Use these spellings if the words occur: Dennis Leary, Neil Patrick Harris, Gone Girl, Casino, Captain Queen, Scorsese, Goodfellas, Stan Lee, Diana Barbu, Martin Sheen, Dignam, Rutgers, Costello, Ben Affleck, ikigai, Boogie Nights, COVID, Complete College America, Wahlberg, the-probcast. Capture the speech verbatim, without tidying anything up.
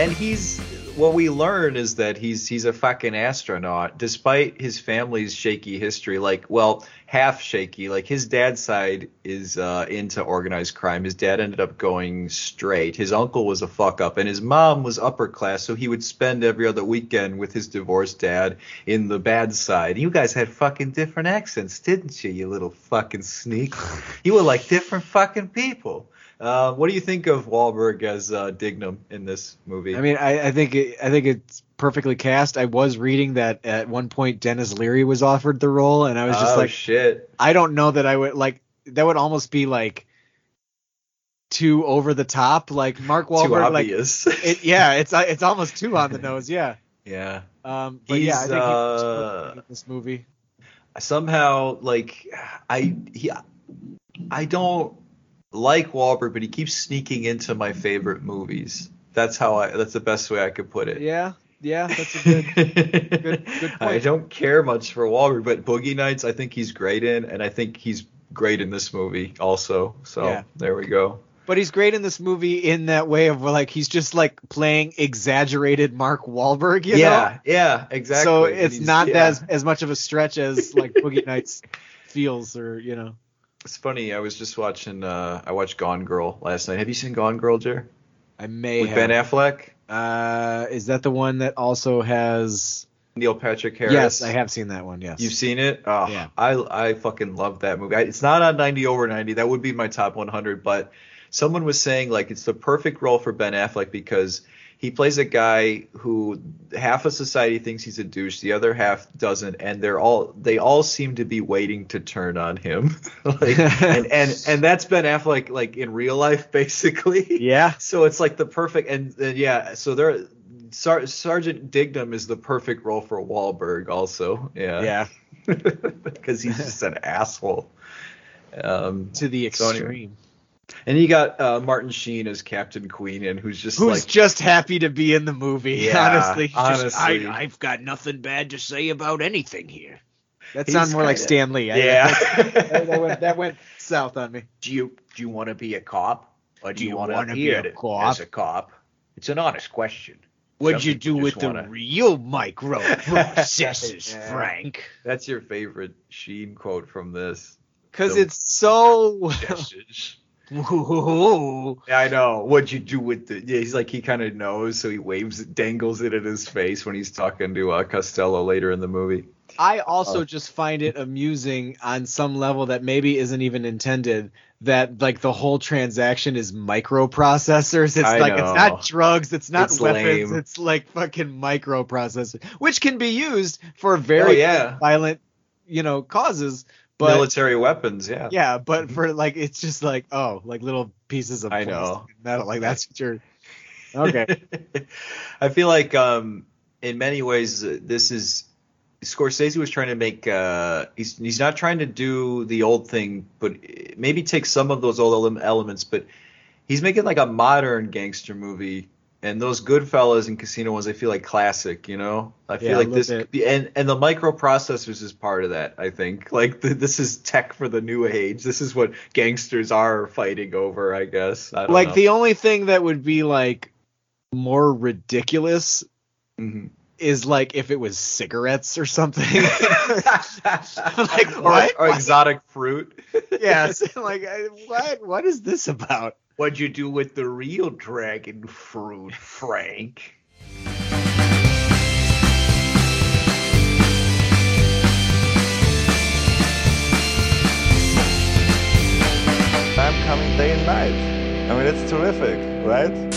And he's, what we learn is that he's he's a fucking astronaut, despite his family's shaky history. Like, well, half shaky. Like, his dad's side is uh, into organized crime. His dad ended up going straight. His uncle was a fuck up, and his mom was upper class, so he would spend every other weekend with his divorced dad in the bad side. You guys had fucking different accents, didn't you, you little fucking sneak? You were like different fucking people. Uh, what do you think of Wahlberg as uh, Dignam in this movie? I mean, I, I think it, I think it's perfectly cast. I was reading that at one point Dennis Leary was offered the role, and I was just oh, like, shit. I don't know that I would like. That would almost be like too over the top, like Mark Wahlberg. Too obvious. Like, it, yeah, it's it's almost too on the nose. Yeah. Yeah. Um. But He's, yeah, I think uh, he this movie. Somehow, like, I he, I don't. like Wahlberg, but he keeps sneaking into my favorite movies. That's how I. That's the best way I could put it. Yeah, yeah, that's a good, good, good point. I don't care much for Wahlberg, but Boogie Nights, I think he's great in, and I think he's great in this movie also. So yeah. There we go. But he's great in this movie in that way of like he's just like playing exaggerated Mark Wahlberg, you yeah, know? Yeah, exactly. So it's not yeah. as as much of a stretch as like Boogie Nights feels, or you know. It's funny. I was just watching. Uh, I watched Gone Girl last night. Have you seen Gone Girl, Jer? I may With have. With Ben Affleck. Uh, is that the one that also has Neil Patrick Harris? Yes, I have seen that one. Yes. You've seen it? Oh, yeah. I I fucking love that movie. I, it's not on ninety over ninety. That would be my top one hundred. But someone was saying like it's the perfect role for Ben Affleck because he plays a guy who half of society thinks he's a douche, the other half doesn't, and they're all they all seem to be waiting to turn on him. like, and, and and that's Ben Affleck like in real life basically. Yeah. So it's like the perfect and, and yeah. So there, Sar- Sergeant Dignam is the perfect role for Wahlberg also. Yeah. Yeah. Because he's just an asshole. Um, to the extreme. So anyway. And you got uh, Martin Sheen as Captain Queen, and who's just who's like, just happy to be in the movie. Yeah, honestly, honestly. Just, I, I've got nothing bad to say about anything here. That He's sounds more kinda, like Stan Lee. Yeah, I, that, that, went, that went south on me. Do you do you want to be a cop, or do, do you, you want to be a cop? As a cop, it's an honest question. What'd Some you do with wanna... the real micro processes, yeah. Frank? That's your favorite Sheen quote from this, because it's so. Whoa. I know. What'd you do with the? Yeah, he's like he kind of knows, so he waves, it, dangles it in his face when he's talking to uh, Costello later in the movie. I also uh, just find it amusing on some level that maybe isn't even intended. That like the whole transaction is microprocessors. It's I like know. It's not drugs. It's not it's weapons. Lame. It's like fucking microprocessors, which can be used for very oh, yeah. violent, you know, causes. But, military weapons, yeah. Yeah, but for like it's just like oh, like little pieces of I know metal. Like that's what you're. Okay. I feel like um, in many ways uh, this is Scorsese was trying to make. Uh, he's he's not trying to do the old thing, but maybe take some of those old elements. But he's making like a modern gangster movie. And those Goodfellas and Casino ones, I feel like classic, you know? I feel yeah, like this – and and the microprocessors is part of that, I think. Like the, this is tech for the new age. This is what gangsters are fighting over, I guess. I don't like know. The only thing that would be like more ridiculous mm-hmm. is like if it was cigarettes or something. like or, what? Or exotic fruit. Yes. Like what? What is this about? What'd you do with the real dragon fruit, Frank? I'm coming day and night. I mean, it's terrific, right?